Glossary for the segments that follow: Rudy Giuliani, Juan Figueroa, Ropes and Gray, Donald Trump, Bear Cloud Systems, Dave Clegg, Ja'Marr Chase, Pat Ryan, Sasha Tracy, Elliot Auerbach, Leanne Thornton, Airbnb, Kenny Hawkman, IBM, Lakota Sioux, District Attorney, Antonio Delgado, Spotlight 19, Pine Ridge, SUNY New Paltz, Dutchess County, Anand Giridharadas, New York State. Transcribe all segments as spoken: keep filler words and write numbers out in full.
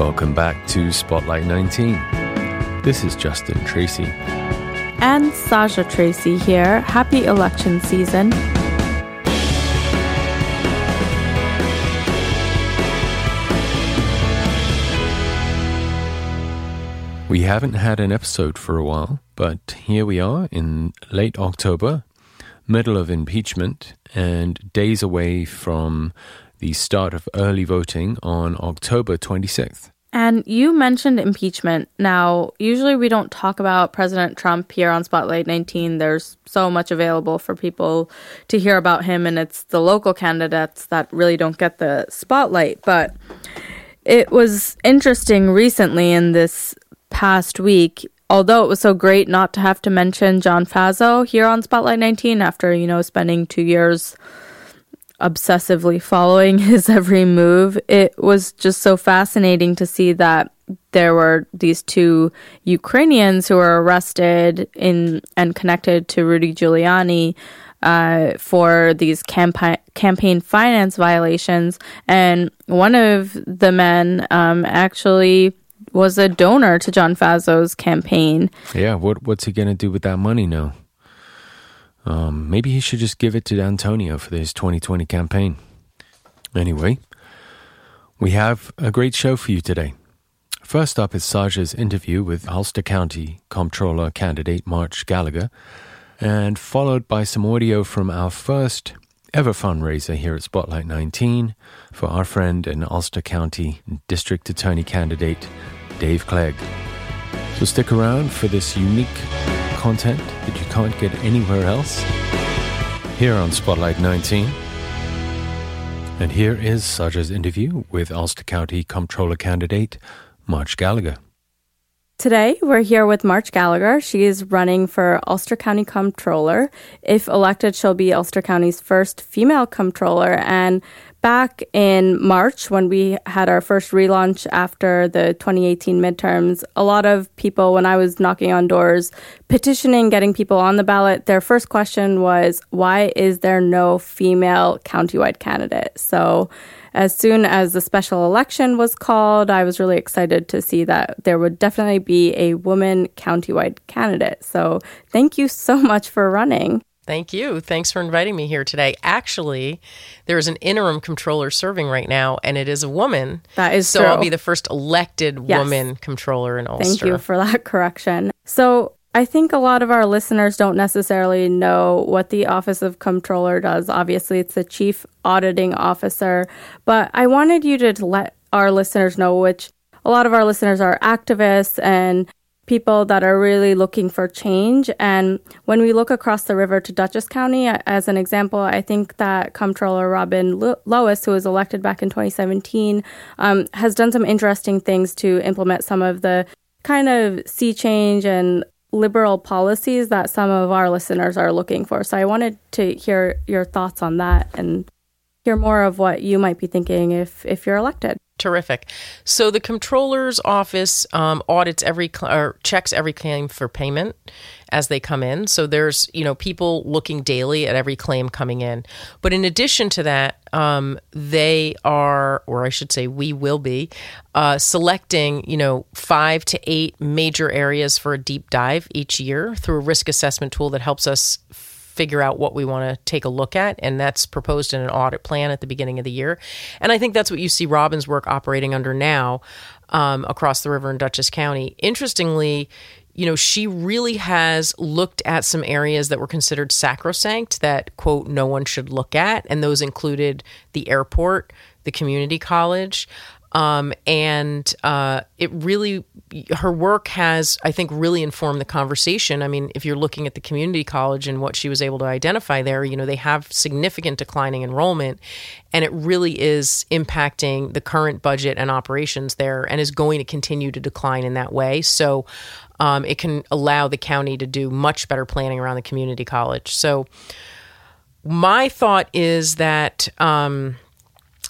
Welcome back to Spotlight nineteen. This is Justin Tracy. And Sasha Tracy here. Happy election season. We haven't had an episode for a while, but here we are in late October, middle of impeachment, and days away from the start of early voting on October twenty-sixth. And you mentioned impeachment. Now, usually we don't talk about President Trump here on Spotlight nineteen. There's so much available for people to hear about him, and it's the local candidates that really don't get the spotlight. But it was interesting recently in this past week, although it was so great not to have to mention John Faso here on Spotlight nineteen after, you know, spending two years obsessively following his every move. It was just so fascinating to see that there were these two Ukrainians who were arrested in and connected to Rudy Giuliani uh, for these campaign campaign finance violations. And one of the men um, actually was a donor to John Faso's campaign. Yeah, what what's he going to do with that money now? Um, maybe he should just give it to Antonio for his twenty twenty campaign. Anyway, we have a great show for you today. First up is Sasha's interview with Ulster County Comptroller candidate March Gallagher, and followed by some audio from our first ever fundraiser here at Spotlight nineteen for our friend and Ulster County District Attorney candidate Dave Clegg. So stick around for this unique content that you can't get anywhere else here on Spotlight nineteen. And here is Sasha's interview with Ulster County Comptroller candidate March Gallagher. Today, we're here with March Gallagher. She is running for Ulster County Comptroller. If elected, she'll be Ulster County's first female comptroller. And back in March, when we had our first relaunch after the twenty eighteen midterms, a lot of people, when I was knocking on doors, petitioning, getting people on the ballot, their first question was, why is there no female countywide candidate? So as soon as the special election was called, I was really excited to see that there would definitely be a woman countywide candidate. So thank you so much for running. Thank you. Thanks for inviting me here today. Actually, there is an interim comptroller serving right now, and it is a woman. That is so true. So I'll be the first elected yes. woman comptroller in Ulster. Thank you for that correction. So I think a lot of our listeners don't necessarily know what the Office of Comptroller does. Obviously, it's the Chief Auditing Officer, but I wanted you to let our listeners know, which a lot of our listeners are activists and people that are really looking for change. And when we look across the river to Dutchess County, as an example, I think that Comptroller Robin Lewis, who was elected back in twenty seventeen, um, has done some interesting things to implement some of the kind of sea change and liberal policies that some of our listeners are looking for. So I wanted to hear your thoughts on that and hear more of what you might be thinking if, if you're elected. Terrific. So the comptroller's office um, audits every or checks every claim for payment as they come in. So there's, you know, people looking daily at every claim coming in. But in addition to that, um, they are, or I should say we will be, uh, selecting, you know, five to eight major areas for a deep dive each year through a risk assessment tool that helps us figure out what we want to take a look at, and that's proposed in an audit plan at the beginning of the year. And I think that's what you see Robin's work operating under now um, across the river in Dutchess County. Interestingly, you know, she really has looked at some areas that were considered sacrosanct that, quote, no one should look at, and those included the airport, the community college, Um, and uh, it really, her work has, I think, really informed the conversation. I mean, if you're looking at the community college and what she was able to identify there, you know, they have significant declining enrollment, and it really is impacting the current budget and operations there, and is going to continue to decline in that way. So um, it can allow the county to do much better planning around the community college. So my thought is that um,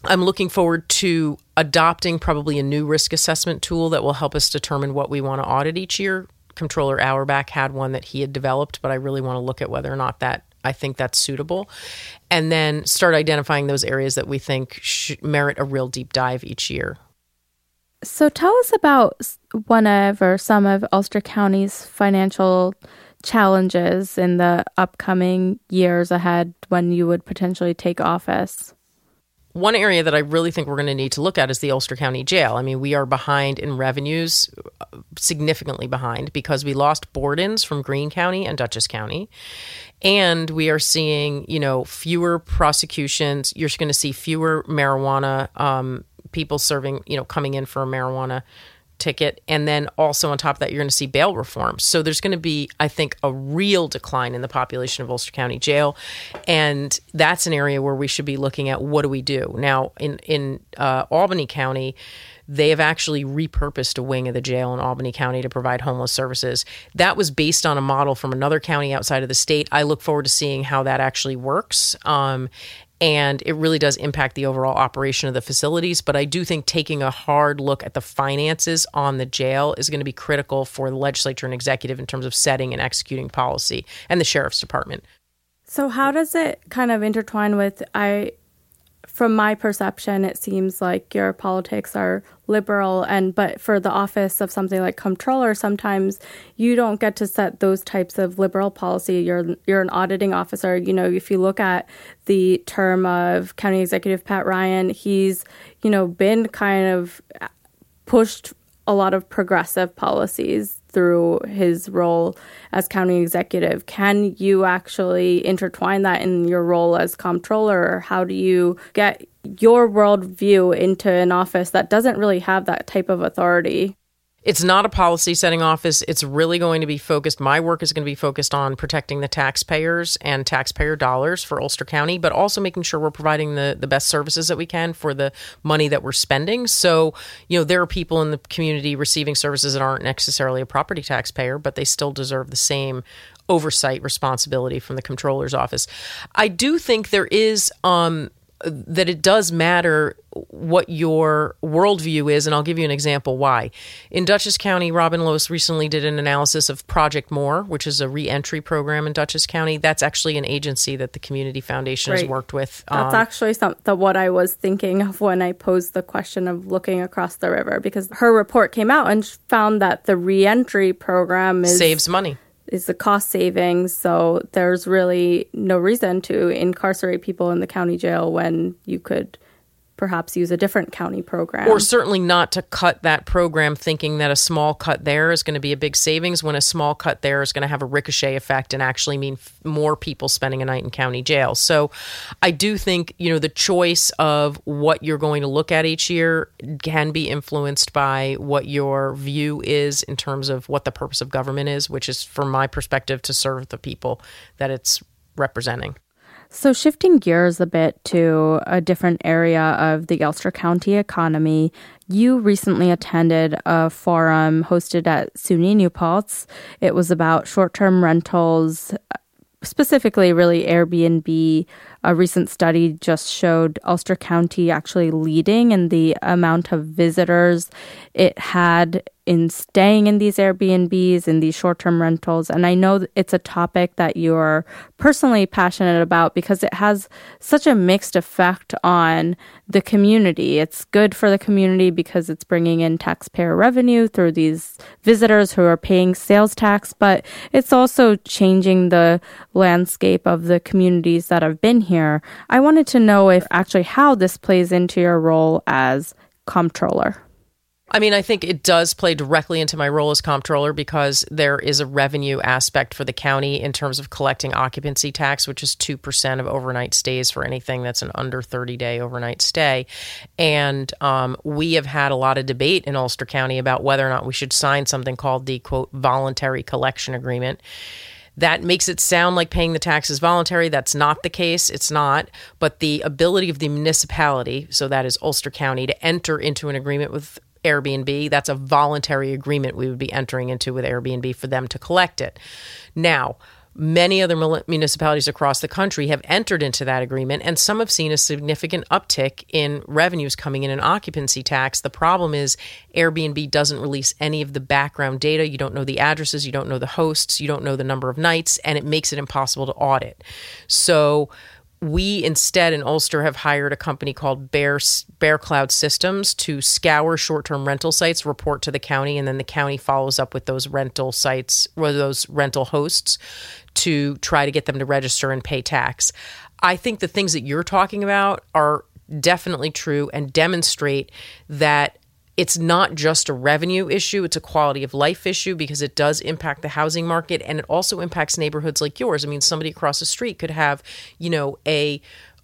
I'm looking forward to adopting probably a new risk assessment tool that will help us determine what we want to audit each year. Comptroller Auerbach had one that he had developed, but I really want to look at whether or not that, I think that's suitable. And then start identifying those areas that we think sh- merit a real deep dive each year. So tell us about one of or some of Ulster County's financial challenges in the upcoming years ahead when you would potentially take office. One area that I really think we're going to need to look at is the Ulster County Jail. I mean, we are behind in revenues, significantly behind, because we lost board-ins from Greene County and Dutchess County. And we are seeing, you know, fewer prosecutions. You're going to see fewer marijuana um, people serving, you know, coming in for a marijuana ticket. And then also on top of that, you're going to see bail reforms. So there's going to be, I think, a real decline in the population of Ulster County Jail. And that's an area where we should be looking at what do we do. Now, in, in uh, Albany County, they have actually repurposed a wing of the jail in Albany County to provide homeless services. That was based on a model from another county outside of the state. I look forward to seeing how that actually works. Um, And it really does impact the overall operation of the facilities. But I do think taking a hard look at the finances on the jail is going to be critical for the legislature and executive in terms of setting and executing policy, and the sheriff's department. So how does it kind of intertwine with, I, from my perception, it seems like your politics are liberal, and but for the office of something like comptroller, sometimes you don't get to set those types of liberal policy. You're you're an auditing officer. You know, if you look at the term of County Executive Pat Ryan, he's, you know, been kind of pushed a lot of progressive policies through his role as county executive. Can you actually intertwine that in your role as comptroller? How do you get your worldview into an office that doesn't really have that type of authority? It's not a policy setting office. It's really going to be focused. My work is going to be focused on protecting the taxpayers and taxpayer dollars for Ulster County, but also making sure we're providing the, the best services that we can for the money that we're spending. So, you know, there are people in the community receiving services that aren't necessarily a property taxpayer, but they still deserve the same oversight responsibility from the comptroller's office. I do think there is, um, that it does matter what your worldview is, and I'll give you an example why. In Dutchess County, Robin Lewis recently did an analysis of Project More, which is a reentry program in Dutchess County. That's actually an agency that the Community Foundation right. has worked with. That's um, actually something what I was thinking of when I posed the question of looking across the river, because her report came out and found that the reentry program is, saves money. Is the cost savings, so there's really no reason to incarcerate people in the county jail when you could perhaps use a different county program. Or certainly not to cut that program thinking that a small cut there is going to be a big savings when a small cut there is going to have a ricochet effect and actually mean f- more people spending a night in county jail. So I do think, you know, the choice of what you're going to look at each year can be influenced by what your view is in terms of what the purpose of government is, which is, from my perspective, to serve the people that it's representing. So shifting gears a bit to a different area of the Ulster County economy, you recently attended a forum hosted at SUNY New Paltz. It was about short-term rentals, specifically really Airbnb. A recent study just showed Ulster County actually leading in the amount of visitors it had in staying in these Airbnbs, in these short-term rentals. And I know it's a topic that you're personally passionate about because it has such a mixed effect on the community. It's good for the community because it's bringing in taxpayer revenue through these visitors who are paying sales tax, but it's also changing the landscape of the communities that have been here. Here, I wanted to know if actually how this plays into your role as comptroller. I mean, I think it does play directly into my role as comptroller because there is a revenue aspect for the county in terms of collecting occupancy tax, which is two percent of overnight stays for anything that's an under thirty-day overnight stay. And um, we have had a lot of debate in Ulster County about whether or not we should sign something called the, quote, voluntary collection agreement. That makes it sound like paying the tax is voluntary. That's not the case. It's not. But the ability of the municipality, so that is Ulster County, to enter into an agreement with Airbnb, that's a voluntary agreement we would be entering into with Airbnb for them to collect it. Now, many other municipalities across the country have entered into that agreement, and some have seen a significant uptick in revenues coming in in occupancy tax. The problem is Airbnb doesn't release any of the background data. You don't know the addresses, you don't know the hosts, you don't know the number of nights, and it makes it impossible to audit. So we instead in Ulster have hired a company called Bear, Bear Cloud Systems to scour short-term rental sites, report to the county, and then the county follows up with those rental sites or those rental hosts to try to get them to register and pay tax. I think the things that you're talking about are definitely true and demonstrate that it's not just a revenue issue, it's a quality of life issue because it does impact the housing market and it also impacts neighborhoods like yours. I mean, somebody across the street could have, you know, a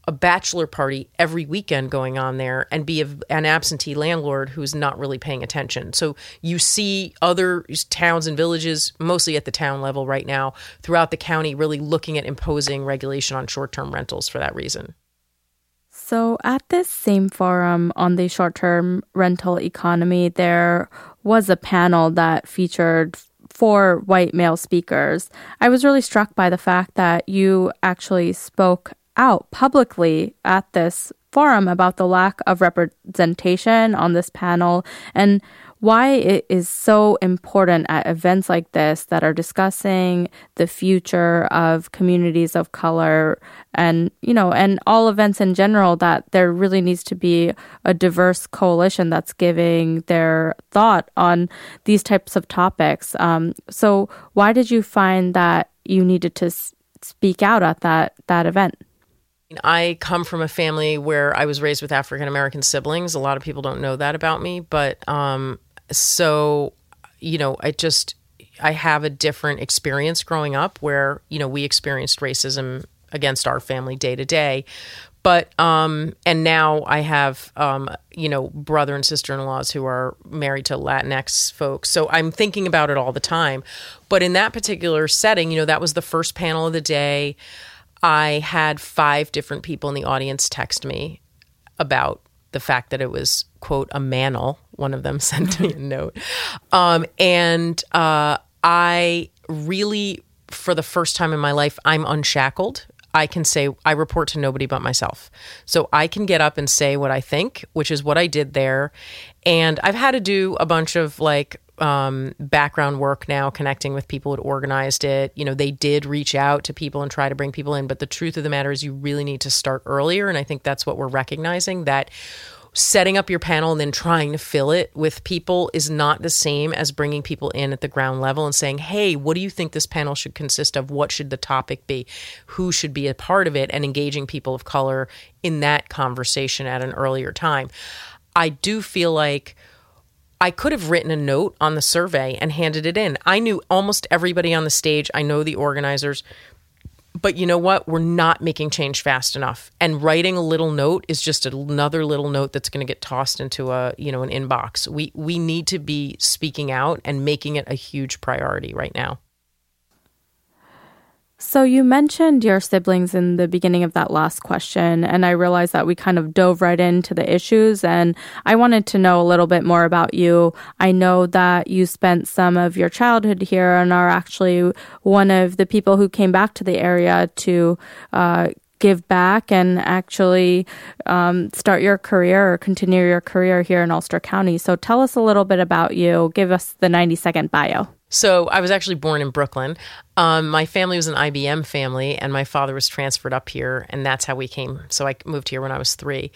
a bachelor party every weekend going on there and be a, an absentee landlord who's not really paying attention. So you see other towns and villages, mostly at the town level right now, throughout the county really looking at imposing regulation on short-term rentals for that reason. So at this same forum on the short-term rental economy, there was a panel that featured four white male speakers. I was really struck by the fact that you actually spoke out publicly at this forum about the lack of representation on this panel and why it is so important at events like this that are discussing the future of communities of color and, you know, and all events in general, that there really needs to be a diverse coalition that's giving their thought on these types of topics. Um, so why did you find that you needed to s- speak out at that, that event? I come from a family where I was raised with African-American siblings. A lot of people don't know that about me, but um, so, you know, I just, I have a different experience growing up where, you know, we experienced racism against our family day to day. But, um, and now I have, um, you know, brother and sister-in-laws who are married to Latinx folks. So I'm thinking about it all the time. But in that particular setting, you know, that was the first panel of the day. I had five different people in the audience text me about the fact that it was, quote, a mantle. One of them sent me a note. Um, and uh, I really, for the first time in my life, I'm unshackled. I can say, I report to nobody but myself. So I can get up and say what I think, which is what I did there. And I've had to do a bunch of like, Um, background work now, connecting with people who had organized it. You know, they did reach out to people and try to bring people in. But the truth of the matter is you really need to start earlier. And I think that's what we're recognizing, that setting up your panel and then trying to fill it with people is not the same as bringing people in at the ground level and saying, hey, what do you think this panel should consist of? What should the topic be? Who should be a part of it? And engaging people of color in that conversation at an earlier time. I do feel like I could have written a note on the survey and handed it in. I knew almost everybody on the stage. I know the organizers. But you know what? We're not making change fast enough. And writing a little note is just another little note that's going to get tossed into a, you know, an inbox. We we need to be speaking out and making it a huge priority right now. So you mentioned your siblings in the beginning of that last question, and I realized that we kind of dove right into the issues, and I wanted to know a little bit more about you. I know that you spent some of your childhood here and are actually one of the people who came back to the area to uh, give back and actually um, start your career or continue your career here in Ulster County. So tell us a little bit about you. Give us the ninety-second bio. So I was actually born in Brooklyn. Um, my family was an I B M family, and my father was transferred up here, and that's how we came. So I moved here when I was three.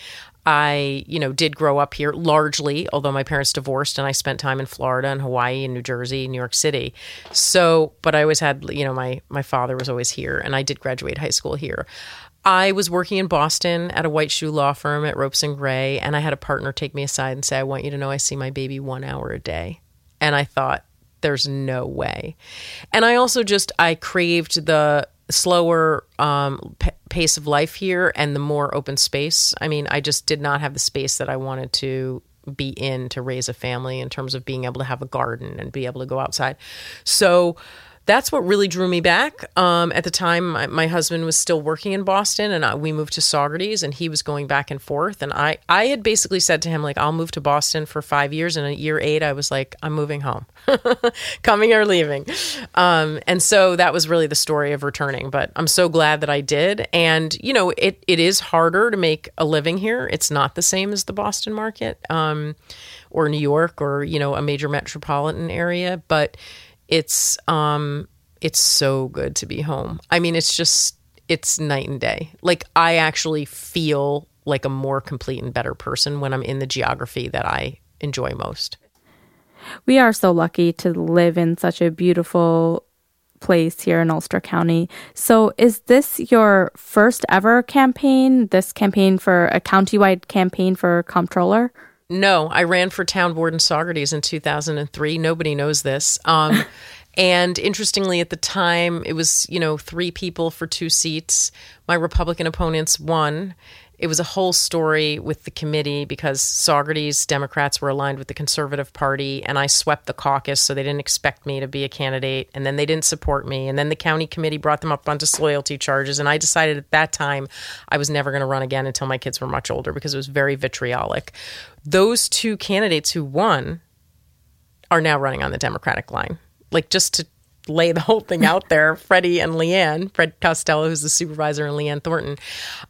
I, you know, did grow up here largely, although my parents divorced, and I spent time in Florida and Hawaii and New Jersey, New York City. So, but I always had, you know, my my father was always here, and I did graduate high school here. I was working in Boston at a white shoe law firm at Ropes and Gray, and I had a partner take me aside and say, I want you to know I see my baby one hour a day. And I thought, there's no way. And I also just, I craved the slower um, p- pace of life here and the more open space. I mean, I just did not have the space that I wanted to be in to raise a family in terms of being able to have a garden and be able to go outside. So that's what really drew me back. Um, at the time, my, my husband was still working in Boston, and I, we moved to Saugerties, and he was going back and forth. And I, I had basically said to him, like, I'll move to Boston for five years. And at year eight, I was like, I'm moving home, coming or leaving. Um, and so that was really the story of returning. But I'm so glad that I did. And, you know, it it is harder to make a living here. It's not the same as the Boston market um, or New York or, you know, a major metropolitan area. But It's um, it's so good to be home. I mean, it's just it's night and day. Like, I actually feel like a more complete and better person when I'm in the geography that I enjoy most. We are so lucky to live in such a beautiful place here in Ulster County. So is this your first ever campaign, this campaign for a countywide campaign for comptroller? No, I ran for town board in Saugerties in two thousand three. Nobody knows this. Um, and interestingly, at the time, it was, you know, three people for two seats. My Republican opponents won. It was a whole story with the committee because Saugerties Democrats were aligned with the Conservative Party, and I swept the caucus, so they didn't expect me to be a candidate, and then they didn't support me, and then the county committee brought them up on disloyalty charges, and I decided at that time I was never going to run again until my kids were much older because it was very vitriolic. Those two candidates who won are now running on the Democratic line. Like, just to lay the whole thing out there, Freddie and Leanne, Fred Costello, who's the supervisor, and Leanne Thornton.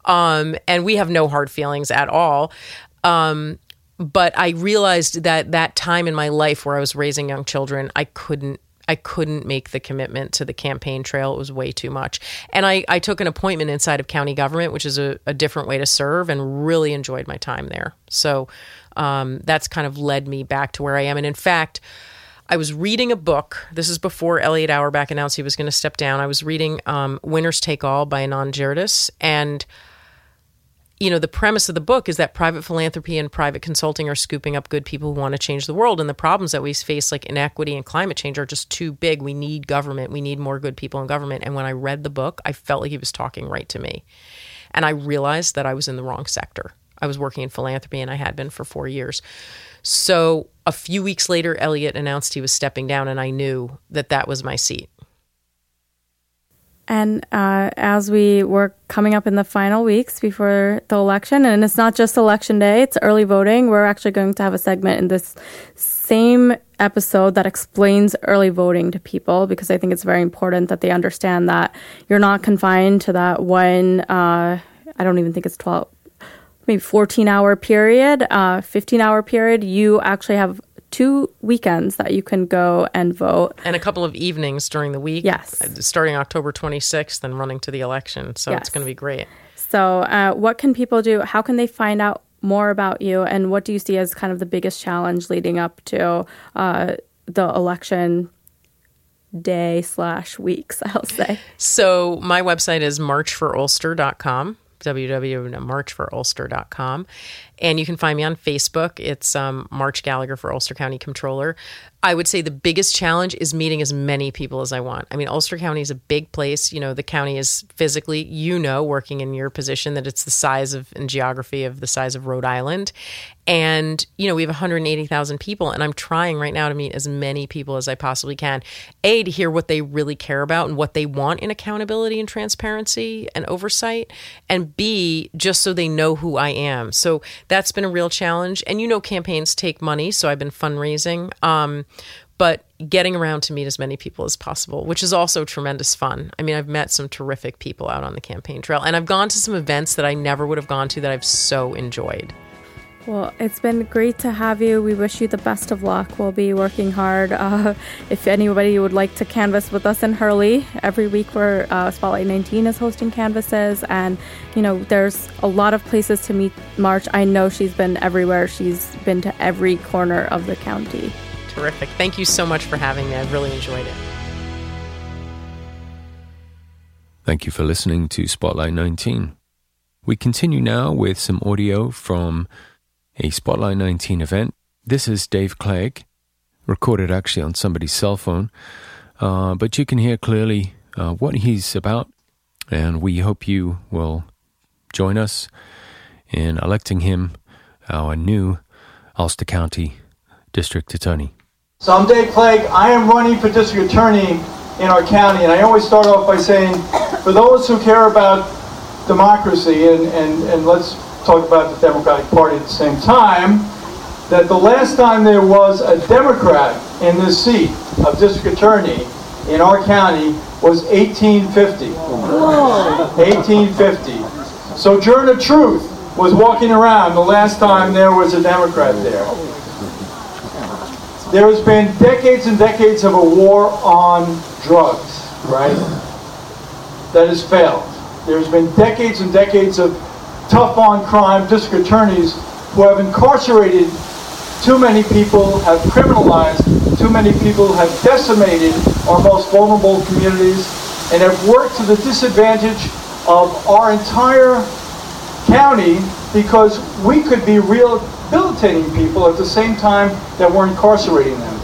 Um, and we have no hard feelings at all. Um, but I realized that that time in my life where I was raising young children, I couldn't I couldn't make the commitment to the campaign trail. It was way too much. And I, I took an appointment inside of county government, which is a, a different way to serve, and really enjoyed my time there. So um, that's kind of led me back to where I am. And in fact, I was reading a book. This is before Elliot Auerbach announced he was going to step down. I was reading um, Winners Take All by Anand Giridharadas. And, you know, the premise of the book is that private philanthropy and private consulting are scooping up good people who want to change the world. And the problems that we face, like inequity and climate change, are just too big. We need government. We need more good people in government. And when I read the book, I felt like he was talking right to me. And I realized that I was in the wrong sector. I was working in philanthropy, and I had been for four years. So a few weeks later, Elliot announced he was stepping down, and I knew that that was my seat. And uh, as we were coming up in the final weeks before the election, and it's not just election day, it's early voting. We're actually going to have a segment in this same episode that explains early voting to people, because I think it's very important that they understand that you're not confined to that one, uh, I don't even think it's twelve. Maybe fourteen-hour period, uh, fifteen-hour period. You actually have two weekends that you can go and vote. And a couple of evenings during the week. Yes. Starting October twenty-sixth and running to the election. So yes. It's going to be great. So uh, what can people do? How can they find out more about you? And what do you see as kind of the biggest challenge leading up to uh, the election day slash weeks, I'll say? So my website is march for ulster dot com. w w w dot march for ulster dot com. And you can find me on Facebook. It's um, March Gallagher for Ulster County Comptroller. I would say the biggest challenge is meeting as many people as I want. I mean, Ulster County is a big place. You know, the county is physically, you know, working in your position, that it's the size of, and geography of the size of Rhode Island. And, you know, we have one hundred eighty thousand people, and I'm trying right now to meet as many people as I possibly can. A, to hear what they really care about and what they want in accountability and transparency and oversight. And B, just so they know who I am. So that's been a real challenge. And, you know, campaigns take money, so I've been fundraising. Um, but getting around to meet as many people as possible, which is also tremendous fun. I mean, I've met some terrific people out on the campaign trail, and I've gone to some events that I never would have gone to that I've so enjoyed. Well, it's been great to have you. We wish you the best of luck. We'll be working hard. Uh, if anybody would like to canvas with us in Hurley, every week we're uh, Spotlight nineteen is hosting canvases, and you know there's a lot of places to meet March. I know she's been everywhere. She's been to every corner of the county. Terrific. Thank you so much for having me. I've really enjoyed it. Thank you for listening to Spotlight nineteen. We continue now with some audio from a Spotlight nineteen event. This is Dave Clegg, recorded actually on somebody's cell phone, uh, but you can hear clearly uh, what he's about, and we hope you will join us in electing him our new Ulster County District Attorney. So I'm Dave Clegg. I am running for District Attorney in our county, and I always start off by saying, for those who care about democracy, and, and, and let's talk about the Democratic Party at the same time, that the last time there was a Democrat in the seat of district attorney in our county was eighteen fifty. eighteen fifty. Sojourner Truth was walking around the last time there was a Democrat there. There has been decades and decades of a war on drugs, right? That has failed. There's been decades and decades of tough-on-crime district attorneys who have incarcerated too many people, have criminalized too many people, have decimated our most vulnerable communities, and have worked to the disadvantage of our entire county because we could be rehabilitating people at the same time that we're incarcerating them.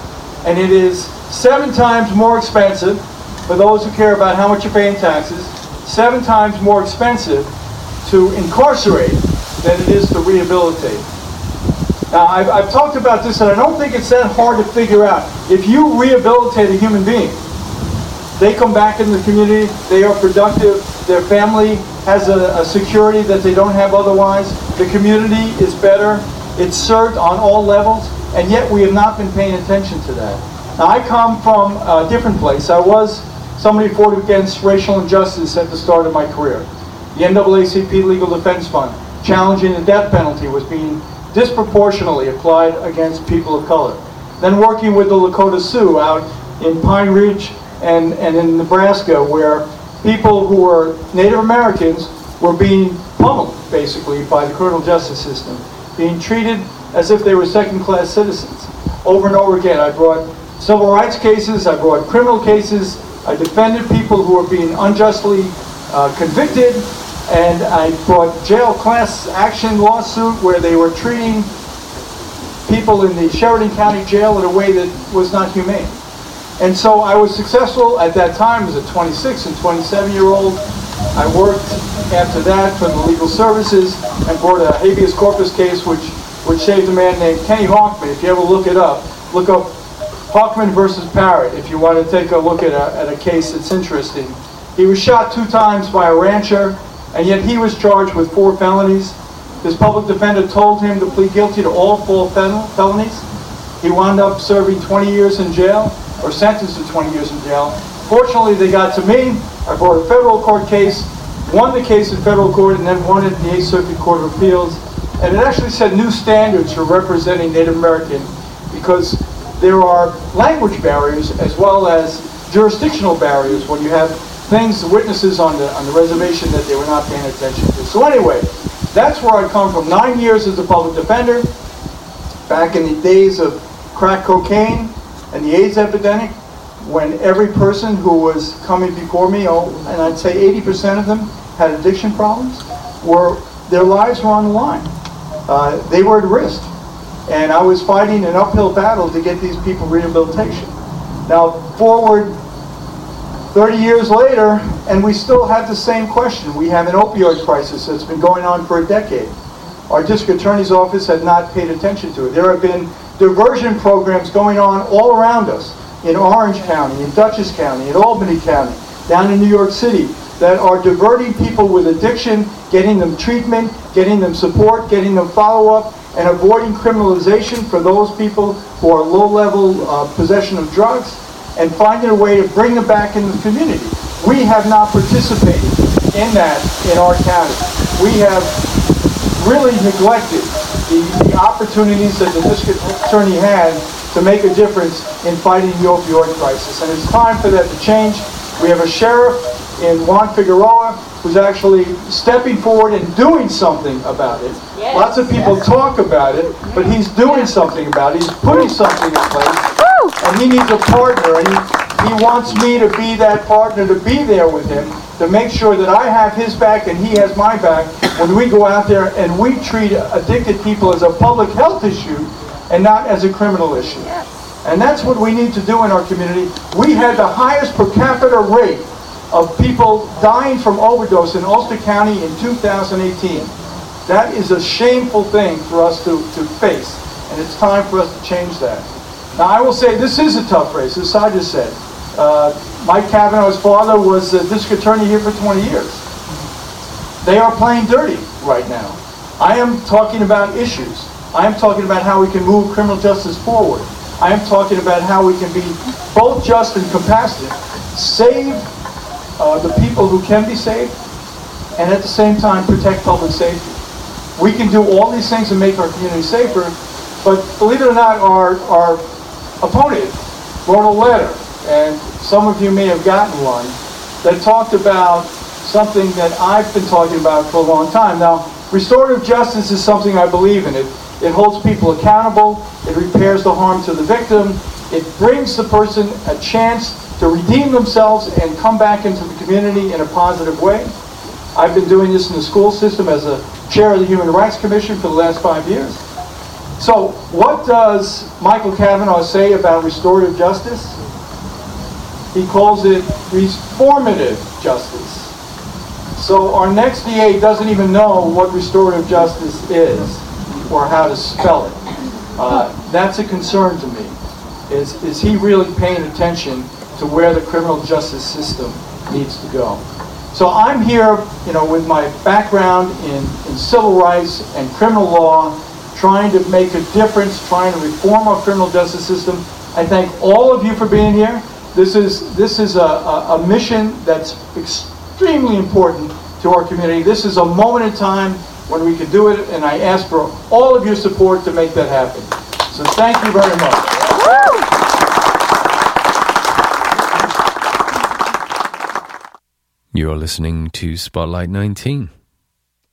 And it is seven times more expensive, for those who care about how much you pay in taxes, seven times more expensive to incarcerate than it is to rehabilitate. Now, I've, I've talked about this, and I don't think it's that hard to figure out. If you rehabilitate a human being, they come back in the community, they are productive, their family has a, a security that they don't have otherwise, the community is better, it's served on all levels, and yet we have not been paying attention to that. Now, I come from a different place. I was somebody who fought against racial injustice at the start of my career. The N double A C P Legal Defense Fund, challenging the death penalty, was being disproportionately applied against people of color. Then working with the Lakota Sioux out in Pine Ridge and, and in Nebraska, where people who were Native Americans were being pummeled, basically, by the criminal justice system, being treated as if they were second-class citizens. Over and over again, I brought civil rights cases, I brought criminal cases, I defended people who were being unjustly uh, convicted, and I brought jail class action lawsuit where they were treating people in the Sheridan County Jail in a way that was not humane. And so I was successful at that time as a twenty-six and twenty-seven year old. I worked after that for the legal services and brought a habeas corpus case which, which saved a man named Kenny Hawkman. If you ever look it up, look up Hawkman versus Parrott if you want to take a look at a, at a case that's interesting. He was shot two times by a rancher, and yet he was charged with four felonies. His public defender told him to plead guilty to all four fel- felonies. He wound up serving twenty years in jail, or sentenced to twenty years in jail. Fortunately, they got to me. I brought a federal court case, won the case in federal court, and then won it in the Eighth Circuit Court of Appeals. And it actually set new standards for representing Native American, because there are language barriers as well as jurisdictional barriers when you have things, witnesses on the, on the reservation that they were not paying attention to. So anyway, that's where I come from. Nine years as a public defender, back in the days of crack cocaine and the AIDS epidemic, when every person who was coming before me, oh, and I'd say eighty percent of them had addiction problems, were, their lives were on the line. Uh, they were at risk. And I was fighting an uphill battle to get these people rehabilitation. Now, forward thirty years later, and we still have the same question. We have an opioid crisis that's been going on for a decade. Our district attorney's office had not paid attention to it. There have been diversion programs going on all around us, in Orange County, in Dutchess County, in Albany County, down in New York City, that are diverting people with addiction, getting them treatment, getting them support, getting them follow-up, and avoiding criminalization for those people who are low-level uh, possession of drugs, and finding a way to bring them back in the community. We have not participated in that in our county. We have really neglected the, the opportunities that the district attorney had to make a difference in fighting the opioid crisis. And it's time for that to change. We have a sheriff in Juan Figueroa who's actually stepping forward and doing something about it. Yes. Lots of people yes. talk about it, but he's doing yes. something about it. He's putting something in place. And he needs a partner, and he, he wants me to be that partner, to be there with him, to make sure that I have his back and he has my back when we go out there and we treat addicted people as a public health issue and not as a criminal issue. And that's what we need to do in our community. We had the highest per capita rate of people dying from overdose in Ulster County in two thousand eighteen. That is a shameful thing for us to, to face, and it's time for us to change that. Now, I will say this is a tough race, as I just said. Uh, Mike Kavanaugh's father was a district attorney here for twenty years. They are playing dirty right now. I am talking about issues. I am talking about how we can move criminal justice forward. I am talking about how we can be both just and compassionate, save uh, the people who can be saved, and at the same time protect public safety. We can do all these things and make our community safer, but believe it or not, our, our opponent wrote a letter, and some of you may have gotten one, that talked about something that I've been talking about for a long time. Now, restorative justice is something I believe in. It, it holds people accountable, it repairs the harm to the victim, it brings the person a chance to redeem themselves and come back into the community in a positive way. I've been doing this in the school system as a chair of the Human Rights Commission for the last five years. So what does Michael Kavanaugh say about restorative justice? He calls it reformative justice. So our next D A doesn't even know what restorative justice is or how to spell it. Uh, that's a concern to me. Is, is he really paying attention to where the criminal justice system needs to go? So I'm here, you know, with my background in, in civil rights and criminal law, trying to make a difference, trying to reform our criminal justice system. I thank all of you for being here. This is, this is a, a, a mission that's extremely important to our community. This is a moment in time when we can do it, and I ask for all of your support to make that happen. So thank you very much. You're listening to Spotlight nineteen.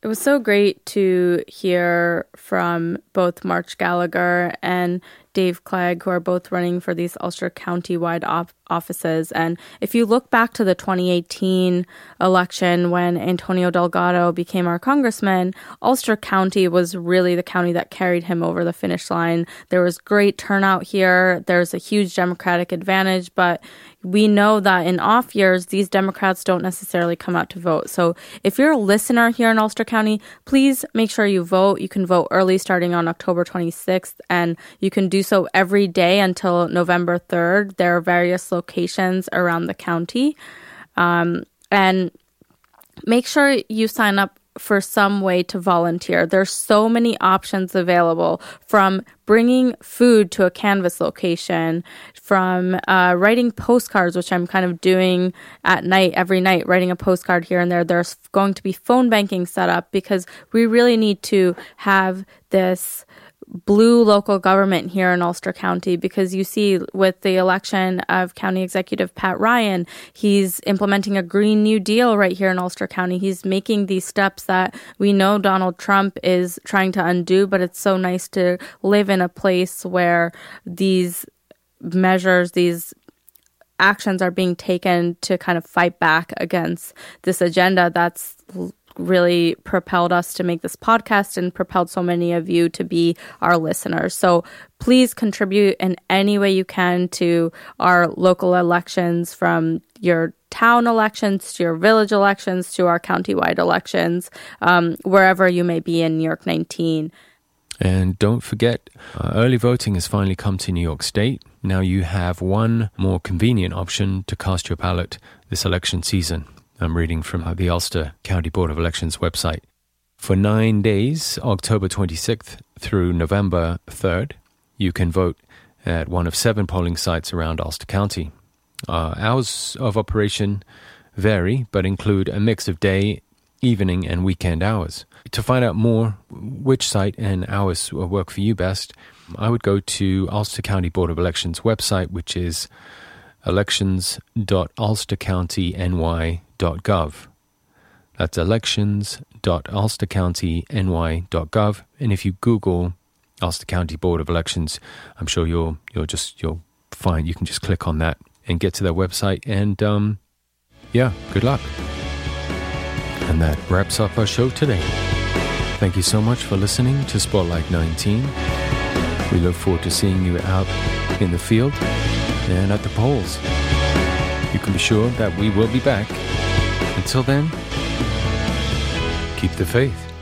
It was so great to hear from both March Gallagher and Dave Clegg, who are both running for these Ulster County-wide op- offices. And if you look back to the twenty eighteen election when Antonio Delgado became our congressman, Ulster County was really the county that carried him over the finish line. There was great turnout here. There's a huge Democratic advantage, but we know that in off years, these Democrats don't necessarily come out to vote. So if you're a listener here in Ulster County, please make sure you vote. You can vote early starting on October twenty-sixth, and you can do so every day until November third. There are various locations around the county. Um, and make sure you sign up for some way to volunteer. There's so many options available, from bringing food to a canvas location, from uh, writing postcards, which I'm kind of doing at night, every night, writing a postcard here and there. There's going to be phone banking set up because we really need to have this blue local government here in Ulster County, because you see with the election of County Executive Pat Ryan, he's implementing a Green New Deal right here in Ulster County. He's making these steps that we know Donald Trump is trying to undo, but it's so nice to live in a place where these measures, these actions are being taken to kind of fight back against this agenda that's really propelled us to make this podcast and propelled so many of you to be our listeners. So please contribute in any way you can to our local elections, from your town elections to your village elections to our countywide elections, um, wherever you may be in New York nineteen. And don't forget, uh, early voting has finally come to New York State. Now you have one more convenient option to cast your ballot this election season. I'm reading from the Ulster County Board of Elections website. For nine days, October twenty-sixth through November third, you can vote at one of seven polling sites around Ulster County. Uh, hours of operation vary, but include a mix of day, evening, and weekend hours. To find out more, which site and hours work for you best, I would go to Ulster County Board of Elections website, which is elections dot ulster county n y dot gov. That's elections dot ulster county n y dot gov, and if you Google Ulster County Board of Elections, I'm sure you'll you'll just you'll find you can just click on that and get to their website. And um, yeah, good luck. And that wraps up our show today. Thank you so much for listening to Spotlight nineteen. We look forward to seeing you out in the field and at the polls. You can be sure that we will be back. Until then, keep the faith.